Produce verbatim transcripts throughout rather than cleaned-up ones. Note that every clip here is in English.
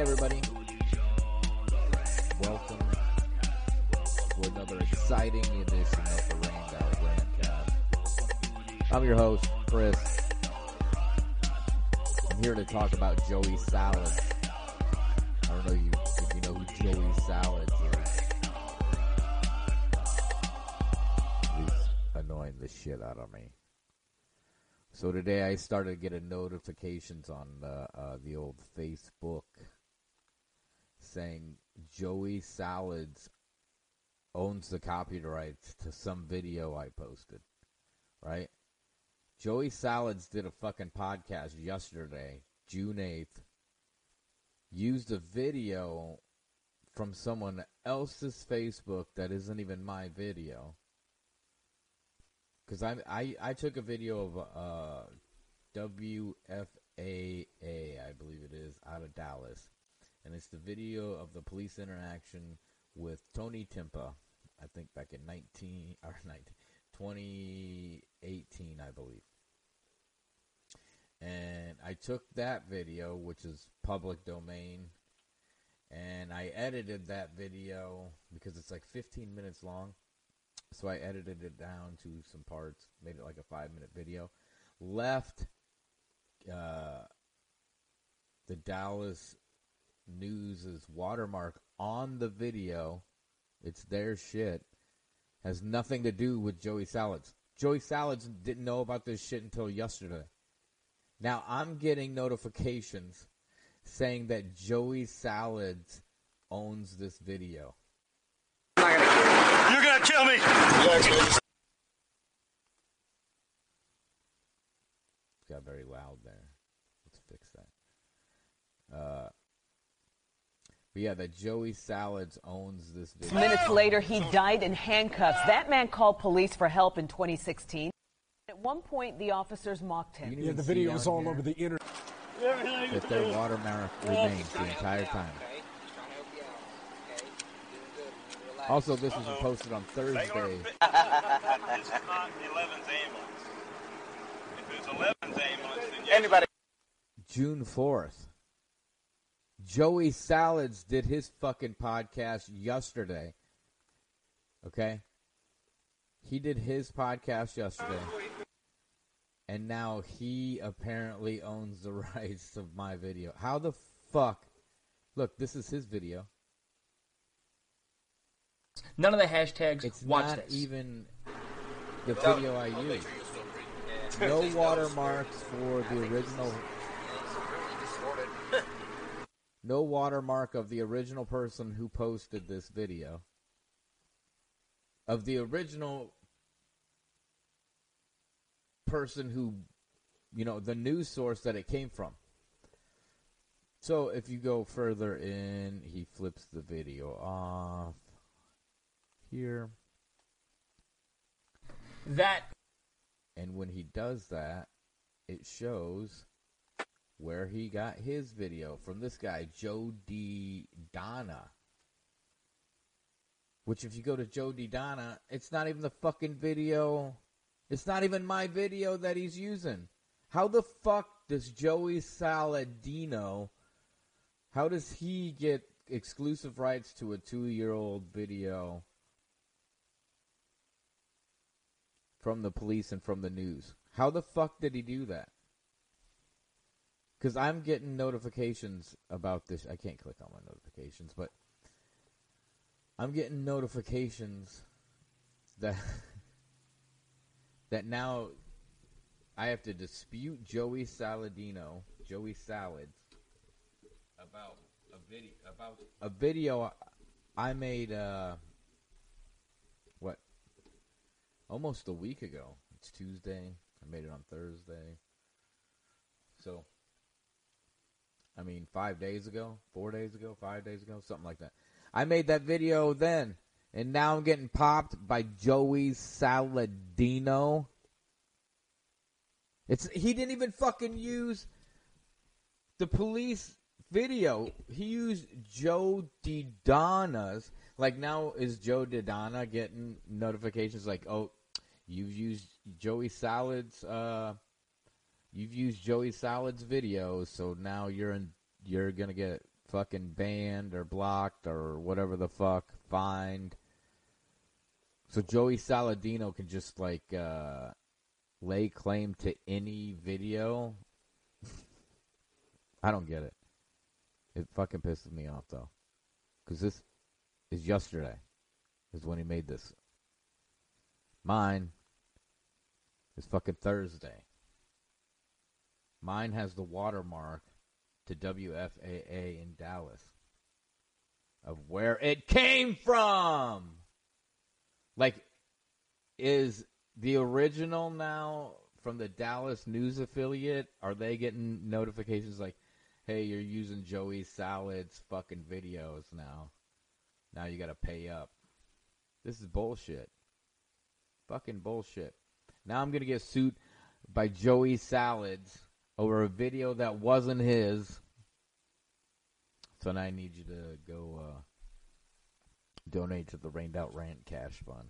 Hey, everybody. Welcome to another exciting edition of the Rainbow Brandcast. I'm your host, Chris. I'm here to talk about Joey Salad. I don't know you, if you know who Joey Salad is. He's annoying the shit out of me. So today I started getting notifications on uh, uh, the old Facebook saying Joey Salads owns the copyrights to some video I posted, right? Joey Salads did a fucking podcast yesterday, June eighth, used a video from someone else's Facebook that isn't even my video. Because I, I, I took a video of uh, W F A A, I believe it is, out of Dallas. And it's the video of the police interaction with Tony Timpa, I think back in nineteen, or nineteen, twenty eighteen, I believe. And I took that video, which is public domain, and I edited that video because it's like fifteen minutes long. So I edited it down to some parts, made it like a five-minute video. Left uh, the Dallas News' watermark on the video. It's their shit. Has nothing to do with Joey Salads. Joey Salads didn't know about this shit until yesterday. Now I'm getting notifications saying that Joey Salads owns this video. You're going to kill me. It got very loud there. Let's fix that. Uh, but yeah, that Joey Salads owns this video. Minutes later, he died in handcuffs. That man called police for help in twenty sixteen. At one point, the officers mocked him. Yeah, the video was all here. Over the internet. That their watermark remains the entire time. Also, this was posted on Thursday. It's not eleven's ambulance. If it's eleven's ambulance, then yes. Anybody? June fourth. Joey Salads did his fucking podcast yesterday. Okay? He did his podcast yesterday. And now he apparently owns the rights of my video. How the fuck? Look, this is his video. None of the hashtags. It's watch not this. Even the no, video I no use. No watermarks for the original. No watermark of the original person who posted this video. Of the original person who, you know, the news source that it came from. So if you go further in, he flips the video off. Here. That. And when he does that, it shows where he got his video from this guy, Joe DiDonna. Which, if you go to Joe DiDonna, it's not even the fucking video. It's not even my video that he's using. How the fuck does Joey Saladino, how does he get exclusive rights to a two-year-old video from the police and from the news? How the fuck did he do that? Because I'm getting notifications about this. I can't click on my notifications, but I'm getting notifications that that now I have to dispute Joey Saladino, Joey Salads, about a video about a video I made. Uh, what? Almost a week ago. It's Tuesday. I made it on Thursday. So, I mean, five days ago, four days ago, five days ago, something like that. I made that video then, and now I'm getting popped by Joey Saladino. It's he didn't even fucking use the police video. He used Joe DiDonna's. Like, now is Joe DiDonna getting notifications like, oh, you've used Joey Salads, uh, you've used Joey Salads' videos, so now you're in, you're gonna get fucking banned or blocked or whatever the fuck, fined. So Joey Saladino can just, like, uh, lay claim to any video. I don't get it. It fucking pisses me off, though. Because this is yesterday, is when he made this. Mine is fucking Thursday. Mine has the watermark to W F A A in Dallas of where it came from. Like, is the original now from the Dallas news affiliate? Are they getting notifications like, hey, you're using Joey Salad's fucking videos now. Now you got to pay up. This is bullshit. Fucking bullshit. Now I'm going to get sued by Joey Salad's over a video that wasn't his. So now I need you to go uh, donate to the Rained Out Rant Cash Fund.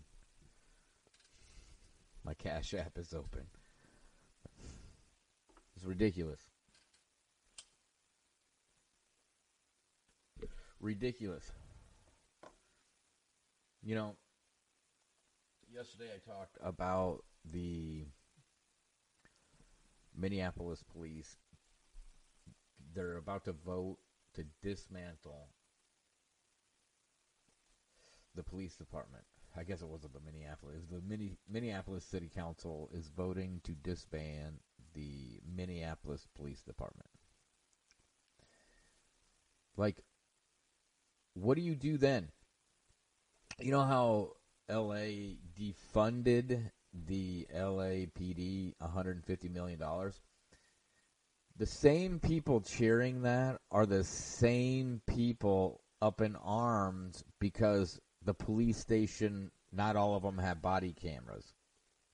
My Cash App is open. It's ridiculous. Ridiculous. You know, yesterday I talked about the Minneapolis police. They're about to vote to dismantle the police department. I guess it wasn't the Minneapolis. The Mini- Minneapolis City Council is voting to disband the Minneapolis Police Department. Like, what do you do then? You know how L A defunded the L A P D one hundred fifty million dollars? The same people cheering that are the same people up in arms because the police station, not all of them have body cameras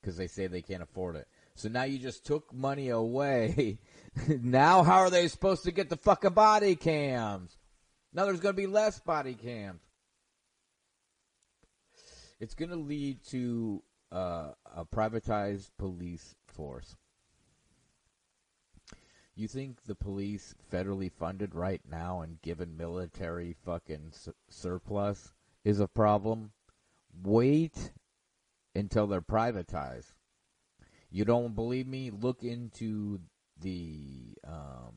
because they say they can't afford it. So now you just took money away. Now how are they supposed to get the fucking body cams? Now there's going to be less body cams. It's going to lead to uh, a privatized police force. You think the police federally funded right now and given military fucking su- surplus is a problem? Wait until they're privatized. You don't believe me? Look into the, um,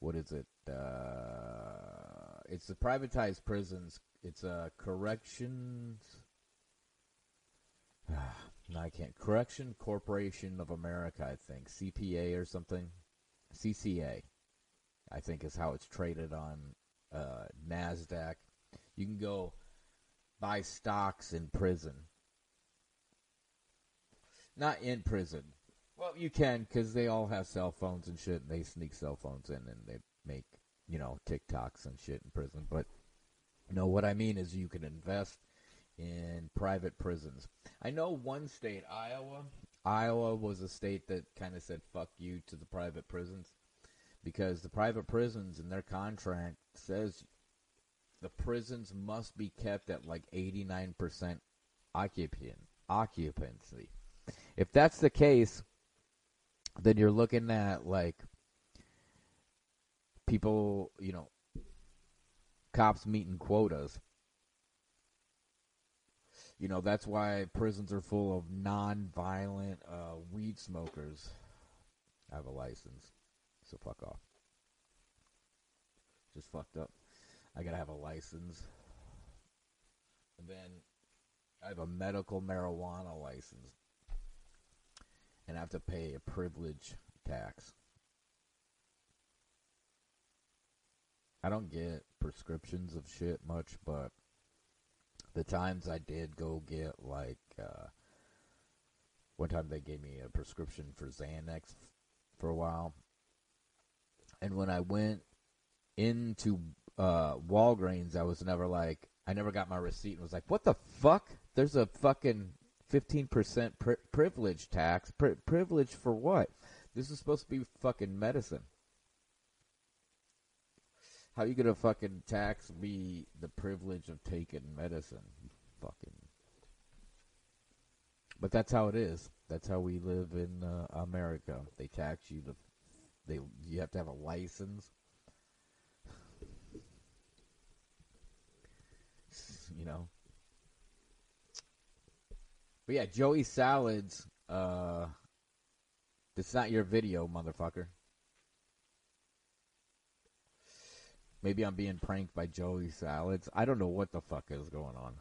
what is it? Uh, it's the privatized prisons. It's a corrections. Uh, no, I can't. Correction Corporation of America, I think. C P A or something. C C A, I think, is how it's traded on uh, NASDAQ. You can go buy stocks in prison. Not in prison. Well, you can because they all have cell phones and shit. And they sneak cell phones in and they make, you know, TikToks and shit in prison. But no, what I mean is you can invest in private prisons. I know one state, Iowa. Iowa was a state that kind of said fuck you to the private prisons because the private prisons in their contract says the prisons must be kept at like eighty-nine percent occupancy. If that's the case, then you're looking at like people, you know, cops meeting quotas. You know, that's why prisons are full of non-violent uh, weed smokers. I have a license, so fuck off. Just fucked up. I gotta have a license. And then I have a medical marijuana license. And I have to pay a privilege tax. I don't get prescriptions of shit much, but the times I did go get, like, uh, one time they gave me a prescription for Xanax f- for a while. And when I went into uh, Walgreens, I was never like, I never got my receipt and was like, what the fuck? There's a fucking fifteen percent pri- privilege tax. Pri- privilege for what? This is supposed to be fucking medicine. How you gonna fucking tax me the privilege of taking medicine? Fucking. But that's how it is. That's how we live in uh, America. They tax you. The, they you have to have a license. you know. But yeah, Joey Salads, uh, it's not your video, motherfucker. Maybe I'm being pranked by Joey Salads. I don't know what the fuck is going on.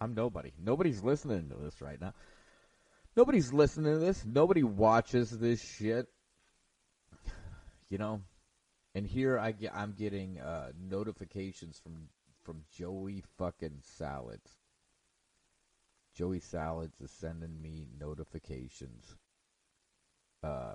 I'm nobody. Nobody's listening to this right now. Nobody's listening to this. Nobody watches this shit. You know? And here I get, I'm getting uh, notifications from, from Joey fucking Salads. Joey Salads is sending me notifications. Uh,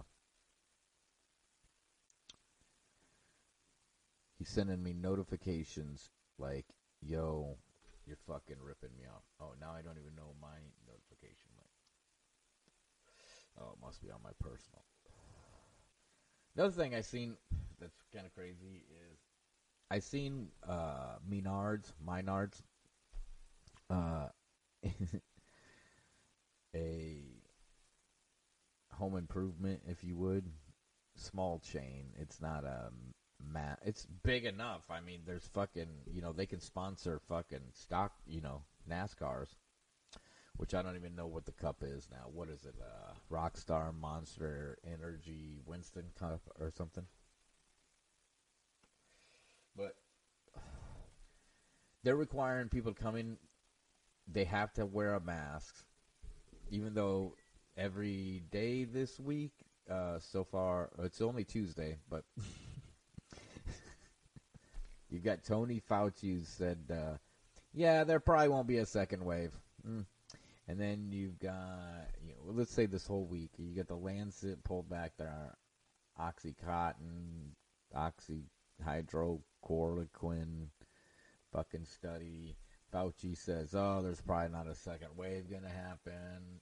he's sending me notifications like, yo, you're fucking ripping me off. Oh, now I don't even know my notification. Oh, it must be on my personal. Another thing I seen that's kind of crazy is I seen uh, Menards, Menards, uh, a home improvement, if you would, small chain. It's not a ma- It's big enough. I mean, there's fucking, you know, they can sponsor fucking stock, you know, NASCARs. Which I don't even know what the cup is now. What is it? Uh, Rockstar, Monster Energy, Winston Cup or something? But they're requiring people to come in. They have to wear a mask. Even though every day this week, uh, so far, it's only Tuesday, but you've got Tony Fauci who said, uh, yeah, there probably won't be a second wave. Mm. And then you've got, you know, let's say this whole week, you got the Lancet pulled back their OxyContin, oxyhydrochloroquine fucking study. Fauci says, oh, there's probably not a second wave going to happen.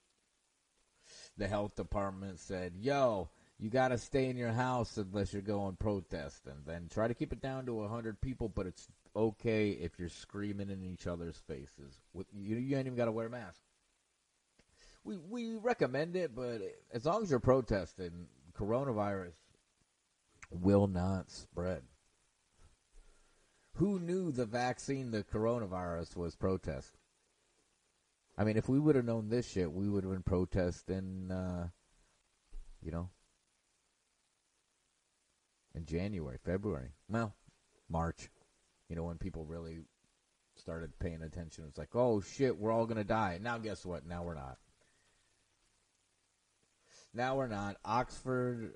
The health department said, yo, you got to stay in your house unless you're going protest. And then try to keep it down to one hundred people, but it's okay if you're screaming in each other's faces. You, you ain't even got to wear a mask. We we recommend it, but as long as you're protesting, coronavirus will not spread. Who knew the vaccine, the coronavirus, was protest? I mean, if we would have known this shit, we would have been protesting, uh, you know, in January, February, well, March. You know, when people really started paying attention, it's like, oh, shit, we're all going to die. Now, guess what? Now we're not. Now we're not. Oxford,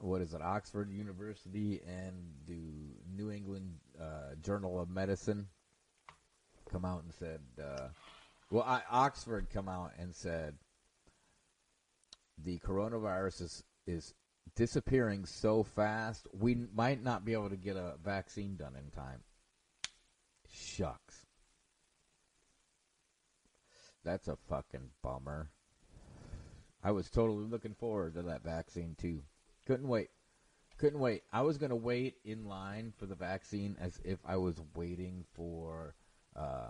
what is it? Oxford University and the New England uh, Journal of Medicine come out and said, uh, well, I, Oxford come out and said the coronavirus is, is disappearing so fast, we might not be able to get a vaccine done in time. Shucks. That's a fucking bummer. I was totally looking forward to that vaccine, too. Couldn't wait. Couldn't wait. I was going to wait in line for the vaccine as if I was waiting for uh,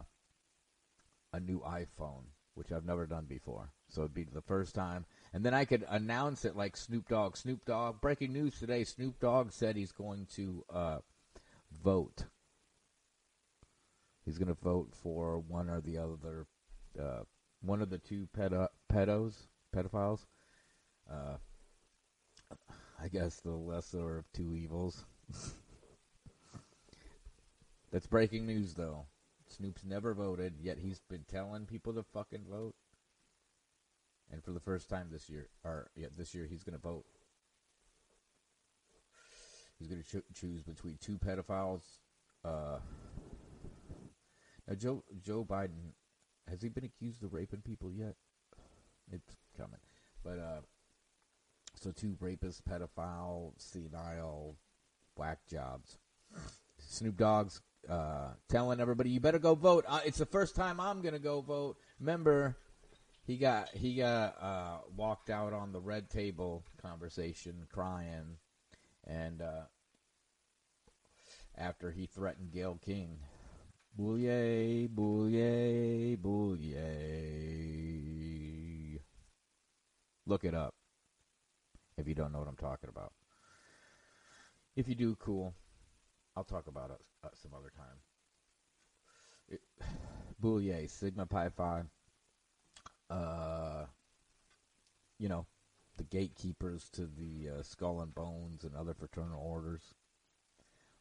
a new iPhone, which I've never done before. So it'd be the first time. And then I could announce it like Snoop Dogg. Snoop Dogg, breaking news today, Snoop Dogg said he's going to uh, vote. He's going to vote for one or the other Uh, one of the two pedo- pedos, pedophiles. Uh, I guess the lesser of two evils. That's breaking news, though. Snoop's never voted, yet he's been telling people to fucking vote. And for the first time this year, or yeah, this year he's going to vote. He's going to cho- choose between two pedophiles. Uh, now, Joe Joe Biden. Has he been accused of raping people yet? It's coming. But, uh, so two rapists, pedophile, senile, whack jobs. Snoop Dogg's uh, telling everybody, you better go vote. Uh, it's the first time I'm going to go vote. Remember, he got, he got uh, walked out on the red table conversation crying. And uh, after he threatened Gayle King. Boulé, Boulé, Boulé. Look it up if you don't know what I'm talking about. If you do, cool. I'll talk about it uh, some other time. It, Boulé, Sigma Pi Phi, uh, you know, the gatekeepers to the uh, Skull and Bones and other fraternal orders.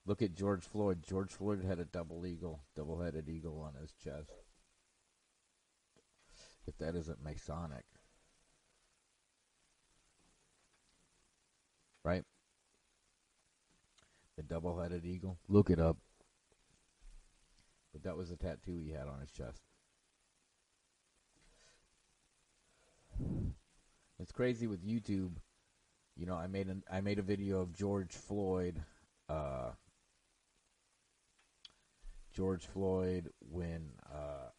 Look at George Floyd. George Floyd had a double eagle, double-headed eagle on his chest. If that isn't Masonic. Right? The double-headed eagle. Look it up. But that was a tattoo he had on his chest. It's crazy with YouTube. You know, I made an, I made a video of George Floyd. Uh, George Floyd when uh,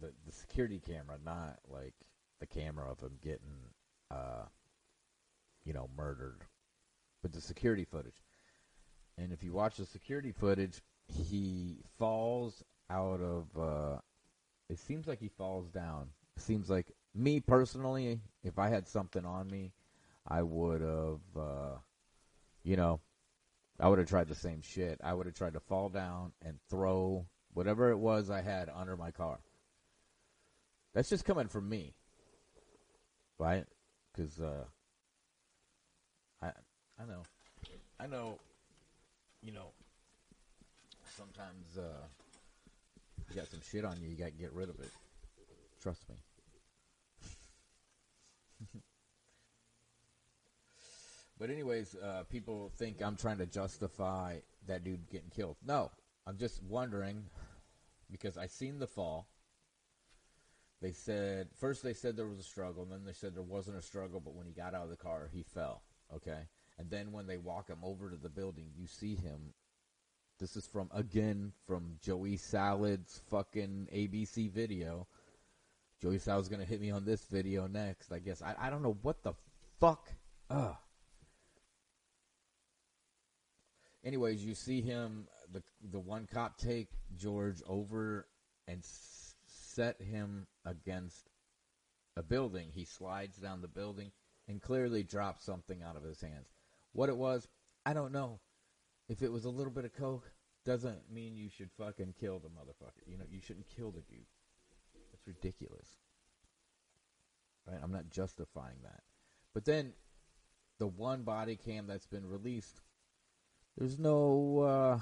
the, the security camera, not like the camera of him getting, uh, you know, murdered, but the security footage. And if you watch the security footage, he falls out of, uh, it seems like he falls down. It seems like, me personally, if I had something on me, I would have, uh, you know, I would have tried the same shit. I would have tried to fall down and throw whatever it was I had under my car. That's just coming from me, right? Because uh, I, I know, I know, you know. Sometimes uh, you got some shit on you. You got to get rid of it. Trust me. But anyways, uh, people think I'm trying to justify that dude getting killed. No, I'm just wondering, because I seen the fall. They said, first they said there was a struggle, and then they said there wasn't a struggle, but when he got out of the car, he fell, okay? And then when they walk him over to the building, you see him. This is from, again, from Joey Salad's fucking A B C video. Joey Salad's going to hit me on this video next, I guess. I, I don't know what the fuck. Ugh. Anyways, you see him, the the one cop take George over and s- set him against a building. He slides down the building and clearly drops something out of his hands. What it was, I don't know. If it was a little bit of coke, doesn't mean you should fucking kill the motherfucker. You know, you shouldn't kill the dude. That's ridiculous. Right? I'm not justifying that. But then, the one body cam that's been released... There's no, uh,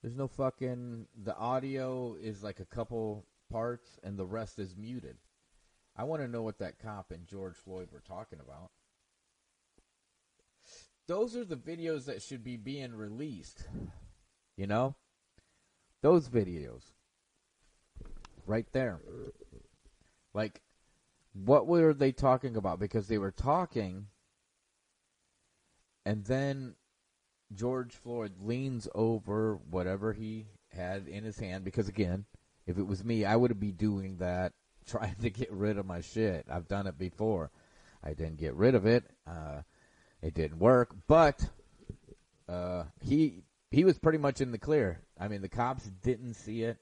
there's no fucking, the audio is like a couple parts and the rest is muted. I want to know what that cop and George Floyd were talking about. Those are the videos that should be being released, you know? Those videos. Right there. Like, what were they talking about? Because they were talking, and then... George Floyd leans over whatever he had in his hand, because again, if it was me, I would be doing that, trying to get rid of my shit. I've done it before. I didn't get rid of it. Uh, it didn't work, but uh, he he was pretty much in the clear. I mean, the cops didn't see it,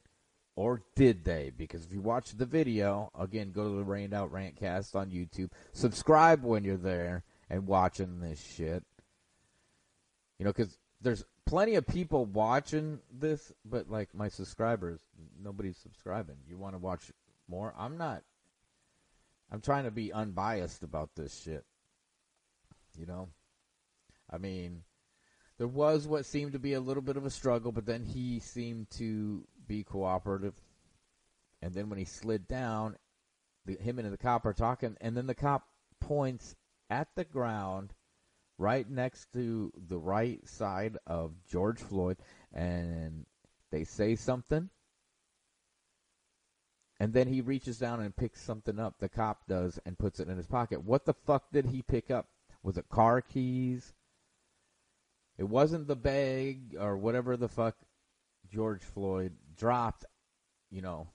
or did they? Because if you watch the video, again, go to the Rained Out Rantcast on YouTube. Subscribe when you're there and watching this shit. You know, because there's plenty of people watching this, but, like, my subscribers, nobody's subscribing. You want to watch more? I'm not. I'm trying to be unbiased about this shit. You know? I mean, there was what seemed to be a little bit of a struggle, but then he seemed to be cooperative. And then when he slid down, the, him and the cop are talking, and then the cop points at the ground right next to the right side of George Floyd, and they say something, and then he reaches down and picks something up, the cop does, and puts it in his pocket. What the fuck did he pick up? Was it car keys? It wasn't the bag or whatever the fuck George Floyd dropped, you know.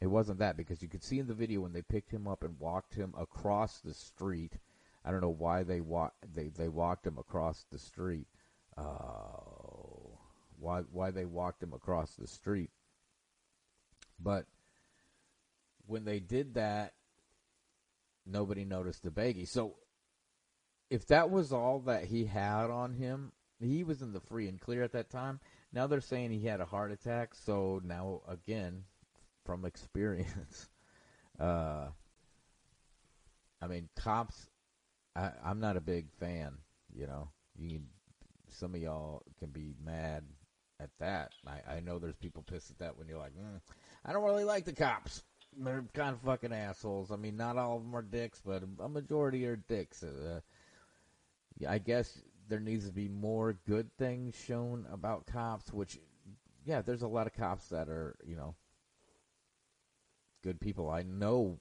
It wasn't that, because you could see in the video when they picked him up and walked him across the street. I don't know why they walk they, they walked him across the street. Oh, why why they walked him across the street? But when they did that, nobody noticed the baggie. So if that was all that he had on him, he was in the free and clear at that time. Now they're saying he had a heart attack. So now, again, from experience, uh, I mean, cops, I, I'm not a big fan, you know. You can, some of y'all can be mad at that. I, I know there's people pissed at that when you're like, mm, I don't really like the cops. They're kind of fucking assholes. I mean, not all of them are dicks, but a majority are dicks. Uh, I guess there needs to be more good things shown about cops, which, yeah, there's a lot of cops that are, you know, good people. I know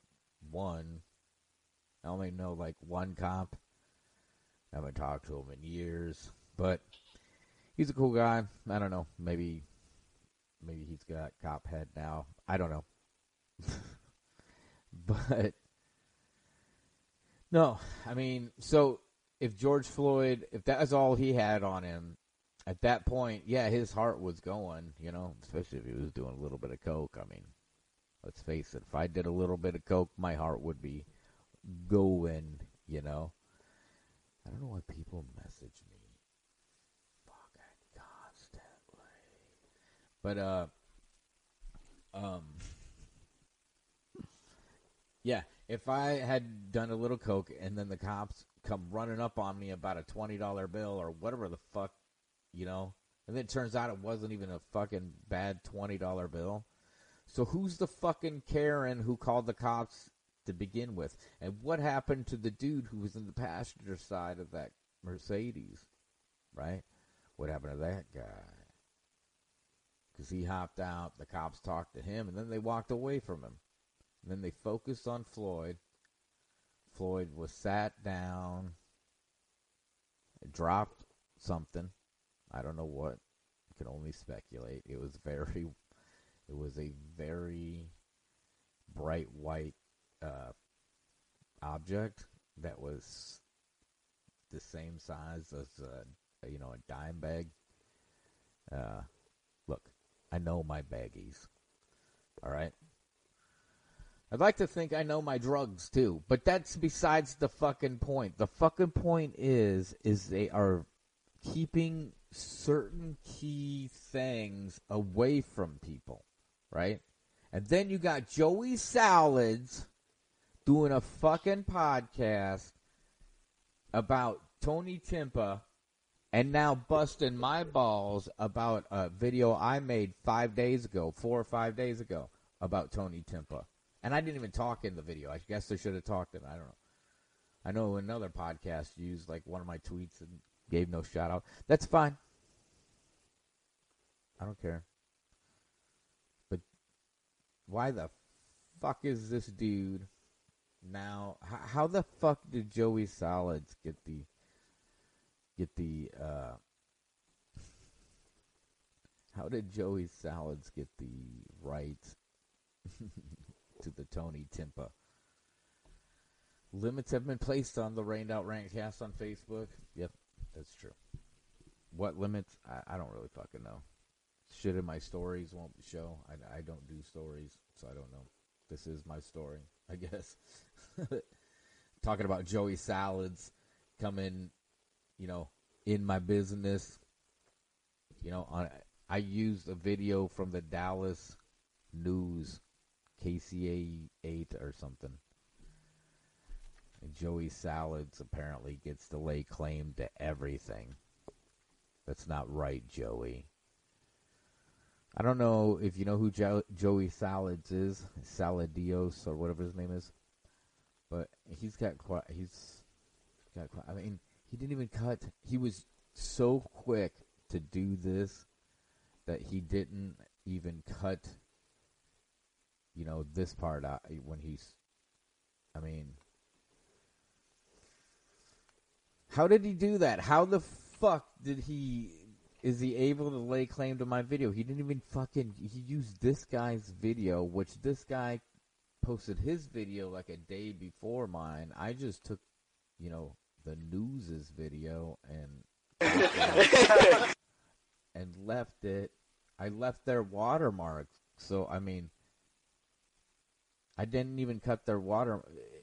one. I only know, like, one cop. I haven't talked to him in years, but he's a cool guy. I don't know. Maybe, maybe he's got cop head now. I don't know. But no, I mean, so if George Floyd, if that was all he had on him at that point, yeah, his heart was going, you know, especially if he was doing a little bit of coke. I mean, let's face it, if I did a little bit of coke, my heart would be going, you know. I don't know why people message me fucking constantly, but uh um yeah, if I had done a little coke and then the cops come running up on me about a twenty dollar bill or whatever the fuck, you know, and then it turns out it wasn't even a fucking bad twenty dollar bill. So who's the fucking Karen who called the cops to begin with? And what happened to the dude who was in the passenger side of that Mercedes, right? What happened to that guy? Because he hopped out, the cops talked to him, and then they walked away from him. And then they focused on Floyd. Floyd was sat down, dropped something. I don't know what. I can only speculate. It was very, it was a very bright white uh, object that was the same size as a, you know, a dime bag. Uh, look, I know my baggies. All right. I'd like to think I know my drugs, too. But that's besides the fucking point. The fucking point is, is they are keeping certain key things away from people, right? And then you got Joey Salads doing a fucking podcast about Tony Timpa and now busting my balls about a video I made five days ago, four or five days ago, about Tony Timpa. And I didn't even talk in the video. I guess I should have talked in it. I don't know. I know another podcast used like one of my tweets and gave no shout out. That's fine. I don't care. But why the fuck is this dude now? H- how the fuck did Joey Salads get the get the uh, how did Joey Salads get the rights to the Tony Timpa? Limits have been placed on the Rained Out Rantcast on Facebook. Yep, that's true. What limits? I, I don't really fucking know. Shit in my stories won't show. I, I don't do stories, so I don't know. This is my story, I guess. Talking about Joey Salads coming, you know, in my business. You know, on I used a video from the Dallas News K C A eight or something. And Joey Salads apparently gets to lay claim to everything. That's not right, Joey. I don't know if you know who jo- Joey Salads is, Saladios or whatever his name is, but he's got quite. He's got quite. I mean, he didn't even cut. He was so quick to do this that he didn't even cut, you know, this part out when he's, I mean, how did he do that? How the fuck did he, is he able to lay claim to my video? He didn't even fucking, he used this guy's video, which this guy posted his video like a day before mine. I just took, you know, the news's video and, and left it. I left their watermark. So, I mean, I didn't even cut their water.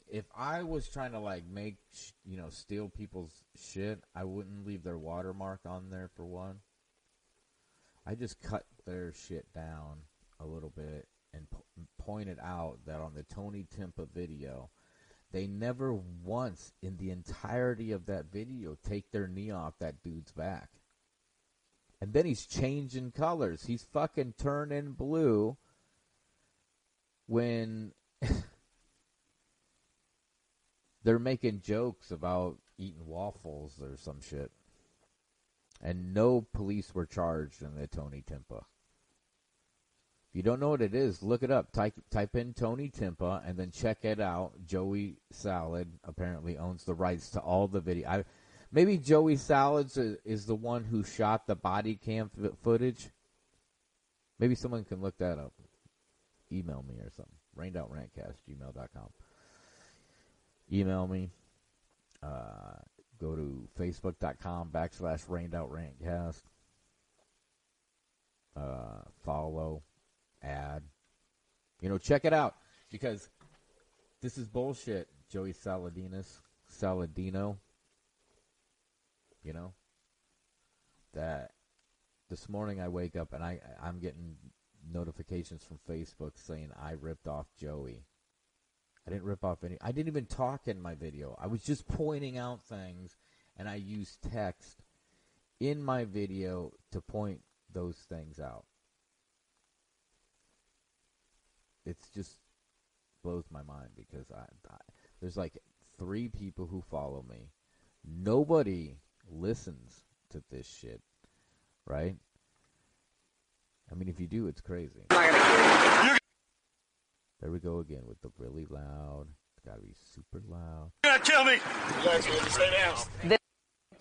if I was trying to like make, you know, steal people's shit, I wouldn't leave their watermark on there for one. I just cut their shit down a little bit and po- pointed out that on the Tony Timpa video, they never once in the entirety of that video take their knee off that dude's back. And then he's changing colors. He's fucking turning blue when they're making jokes about eating waffles or some shit. And no police were charged in the Tony Timpa. If you don't know what it is, look it up. Type, type in Tony Timpa and then check it out. Joey Salad apparently owns the rights to all the video. I, maybe Joey Salads is, is the one who shot the body cam footage. Maybe someone can look that up. Email me or something. rained out rant cast at gmail dot com. Email me. Uh... Go to facebook.com backslash rained out rantcast. Uh, follow, add. You know, check it out because this is bullshit, Joey Saladinas, Saladino. You know, that this morning I wake up and I, I'm getting notifications from Facebook saying I ripped off Joey. I didn't rip off any. I didn't even talk in my video. I was just pointing out things, and I used text in my video to point those things out. It's just blows my mind because I, I there's like three people who follow me. Nobody listens to this shit, right? I mean, if you do, it's crazy. There we go again with the really loud. It's got to be super loud. You're going to kill me. Relax, man. Stay down. This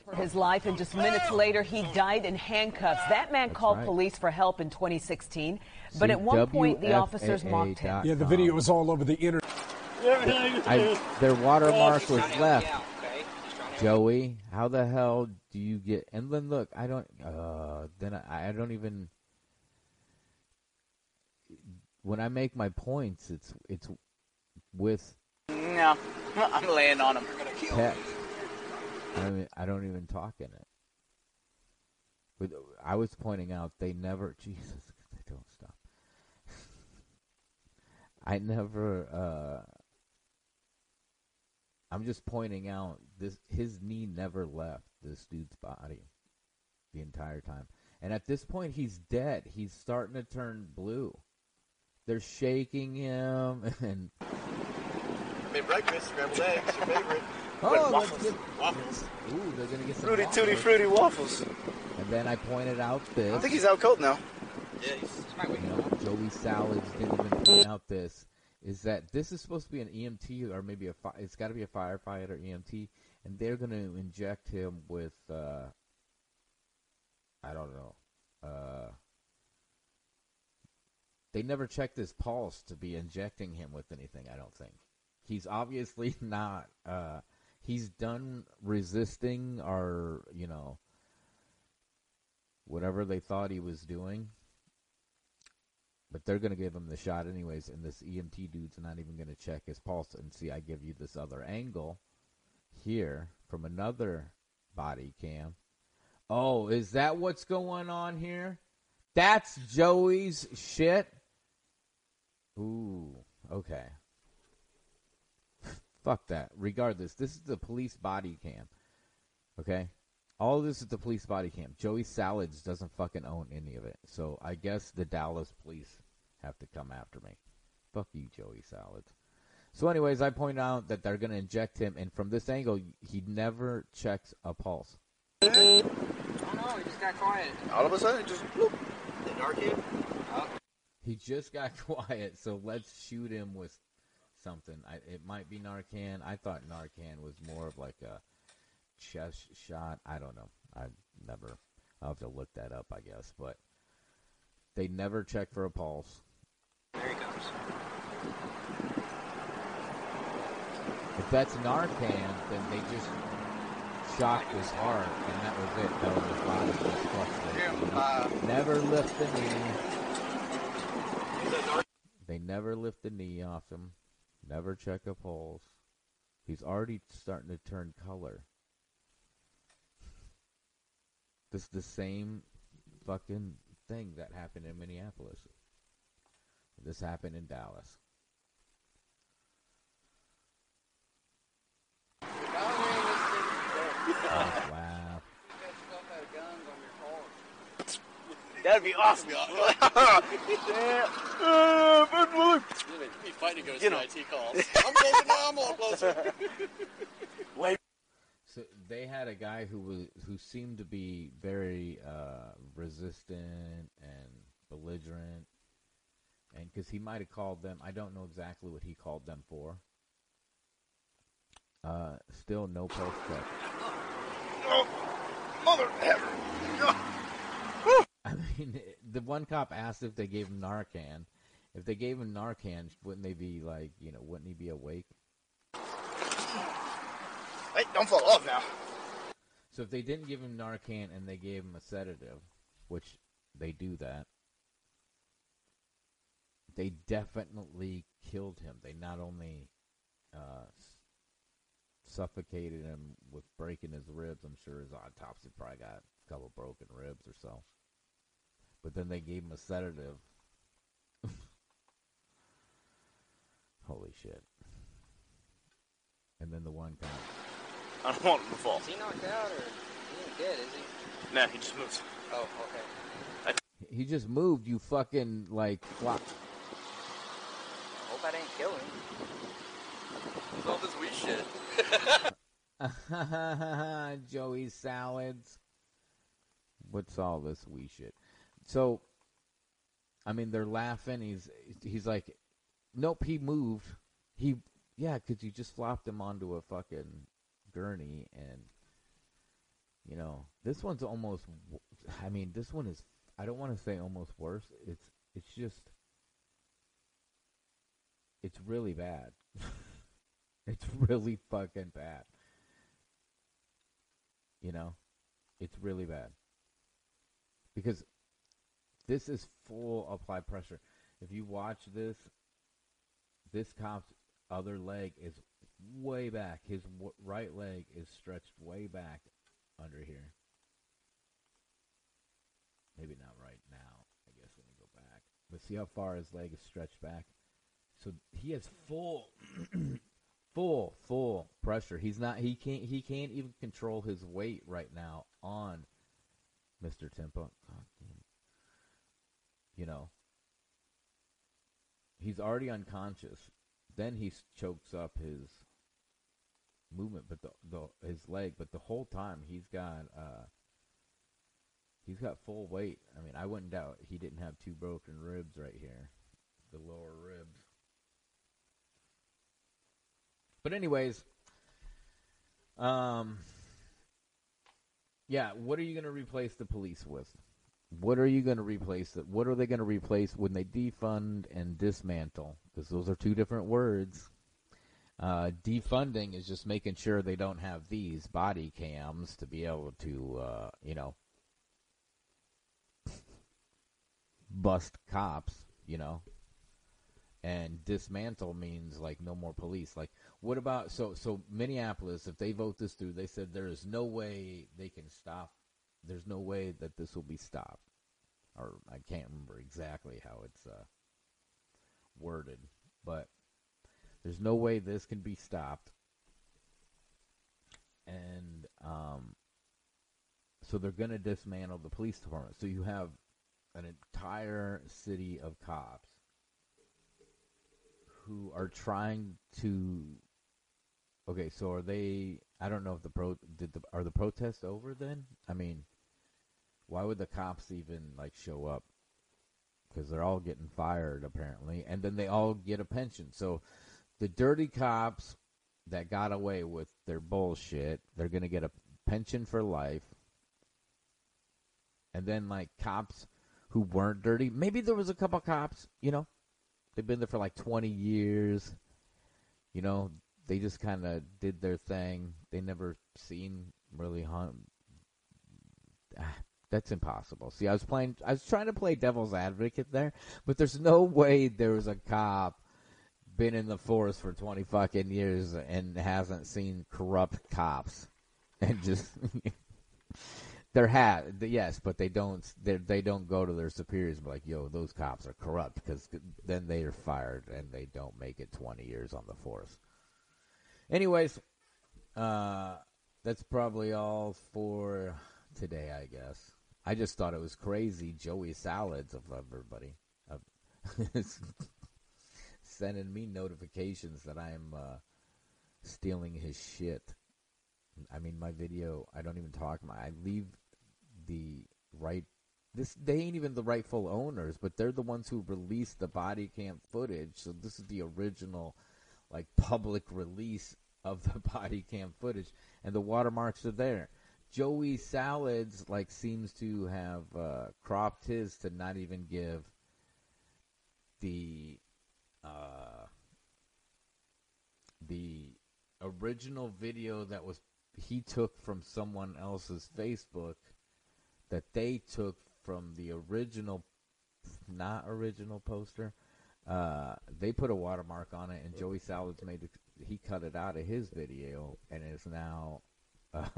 for his life, and just minutes later, he died in handcuffs. That man That's called right. police for help in twenty sixteen, but See, at one W F A A point, the officers mocked him. Yeah, the video was all over the internet. I, their watermark was left. Joey, how the hell do you get... And then, look, I don't... Uh, then I, I don't even... When I make my points, it's it's with. No, I'm laying on them. Text. I mean, I don't even talk in it. But I was pointing out they never. Jesus, they don't stop. I never. Uh, I'm just pointing out this. His knee never left this dude's body the entire time, and at this point, he's dead. He's starting to turn blue. They're shaking him, and... Made breakfast, scrambled eggs, your favorite. Oh, waffles. Get, waffles. Ooh, they're going to get some Fruity, waffles. Tooty, fruity waffles. And then I pointed out this. I think he's out cold now. Yeah, he's my way. You know, Joey Salads didn't even point out this, is that this is supposed to be an E M T, or maybe a... Fi- it's got to be a firefighter E M T, and they're going to inject him with, uh... I don't know, uh... They never checked his pulse to be injecting him with anything, I don't think. He's obviously not. Uh, he's done resisting or, you know, whatever they thought he was doing. But they're going to give him the shot anyways, and this E M T dude's not even going to check his pulse. And see, I give you this other angle here from another body cam. Oh, is that what's going on here? That's Joey's shit? Ooh, okay. Fuck that. Regardless, this is the police body cam. Okay? All this is the police body cam. Joey Salads doesn't fucking own any of it. So I guess the Dallas police have to come after me. Fuck you, Joey Salads. So anyways, I point out that they're going to inject him, and from this angle, he never checks a pulse. I don't know, he just got quiet. All of a sudden, just whoop. The Narcan. Oh. He just got quiet, so let's shoot him with something. I, it might be Narcan. I thought Narcan was more of like a chest shot. I don't know. I never. I'll have to look that up, I guess. But they never check for a pulse. There he comes. If that's Narcan, then they just shocked his heart, and that was it. That was his body was crushed. Yeah, uh, never lift the knee. They never lift the knee off him. Never check a pulse. He's already starting to turn color. This is the same fucking thing that happened in Minneapolis. This happened in Dallas. Oh, wow. That'd be awesome. Yeah. Uh, but look. You'd be fighting to go to I T calls. I'm closer now. I'm all closer. Wait. So they had a guy who was who seemed to be very uh, resistant and belligerent, and because he might have called them, I don't know exactly what he called them for. Uh, still no pulse check. Oh, mother heaven. Oh. I mean, the one cop asked if they gave him Narcan. If they gave him Narcan, wouldn't they be like, you know, wouldn't he be awake? Hey, don't fall off now. So if they didn't give him Narcan and they gave him a sedative, which they do that, they definitely killed him. They not only uh, suffocated him with breaking his ribs. I'm sure his autopsy probably got a couple broken ribs or so. But then they gave him a sedative. Holy shit. And then the one cop. I don't want him to fall. Is he knocked out or he ain't dead, is he? Nah, he just moves. Oh, okay. I... He just moved, you fucking, like, flop. I hope I didn't kill him. What's all this weed shit? Joey Salads. What's all this wee shit? So, I mean, they're laughing. He's he's like, nope, he moved. He, yeah, because you just flopped him onto a fucking gurney. And, you know, this one's almost, I mean, this one is, I don't want to say almost worse. It's, it's just, it's really bad. It's really fucking bad. You know, it's really bad. Because this is full applied pressure. If you watch this, this cop's other leg is way back. His w- right leg is stretched way back under here. Maybe not right now. I guess when we go back. But see how far his leg is stretched back? So he has full, full, full pressure. He's not. He can't. He can't even control his weight right now on Mister Timpa. God damn. You know, he's already unconscious. Then he chokes up his movement, but the, the his leg. But the whole time he's got uh, he's got full weight. I mean, I wouldn't doubt he didn't have two broken ribs right here, the lower ribs. But anyways, um, yeah. What are you gonna replace the police with? What are you going to replace it? What are they going to replace when they defund and dismantle? Because those are two different words. Uh, defunding is just making sure they don't have these body cams to be able to, uh, you know, bust cops, you know. And dismantle means, like, no more police. Like, what about, so, so Minneapolis, if they vote this through, they said there is no way they can stop. There's no way that this will be stopped. Or I can't remember exactly how it's uh, worded. But there's no way this can be stopped. And um, so they're going to dismantle the police department. So you have an entire city of cops who are trying to... Okay, so are they... I don't know if the pro... Did the, are the protests over then? I mean... Why would the cops even, like, show up? Because they're all getting fired, apparently. And then they all get a pension. So the dirty cops that got away with their bullshit, they're going to get a pension for life. And then, like, cops who weren't dirty. Maybe there was a couple cops, you know. They've been there for, like, twenty years. You know, they just kind of did their thing. They never seen really harm. That's impossible. See, I was playing, I was trying to play devil's advocate there, but there's no way there was a cop been in the forest for twenty fucking years and hasn't seen corrupt cops, and just there have yes, but they don't they they don't go to their superiors and be like, yo, those cops are corrupt, because then they are fired and they don't make it twenty years on the force. Anyways, uh, that's probably all for today, I guess. I just thought it was crazy, Joey Salads of everybody, of sending me notifications that I am uh, stealing his shit. I mean, my video, I don't even talk. My, I leave the right. This they ain't even the rightful owners, but they're the ones who released the body cam footage. So this is the original, like, public release of the body cam footage, and the watermarks are there. Joey Salads, like, seems to have uh, cropped his to not even give the uh, the original video that was he took from someone else's Facebook that they took from the original, not original poster. Uh, they put a watermark on it, and Joey Salads made it, he cut it out of his video, and is now. Uh,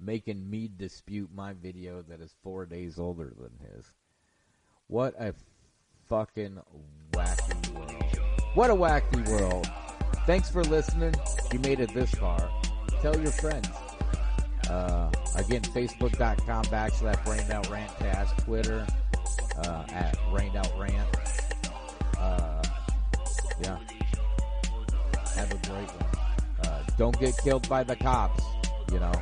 making me dispute my video that is four days older than his. What a fucking wacky world. What a wacky world. Thanks for listening. You made it this far. Tell your friends. Uh, again, facebook.com backslash RainedoutRantCast, Twitter uh, at RainedoutRant. Uh, yeah. Have a great one. Uh, don't get killed by the cops, you know.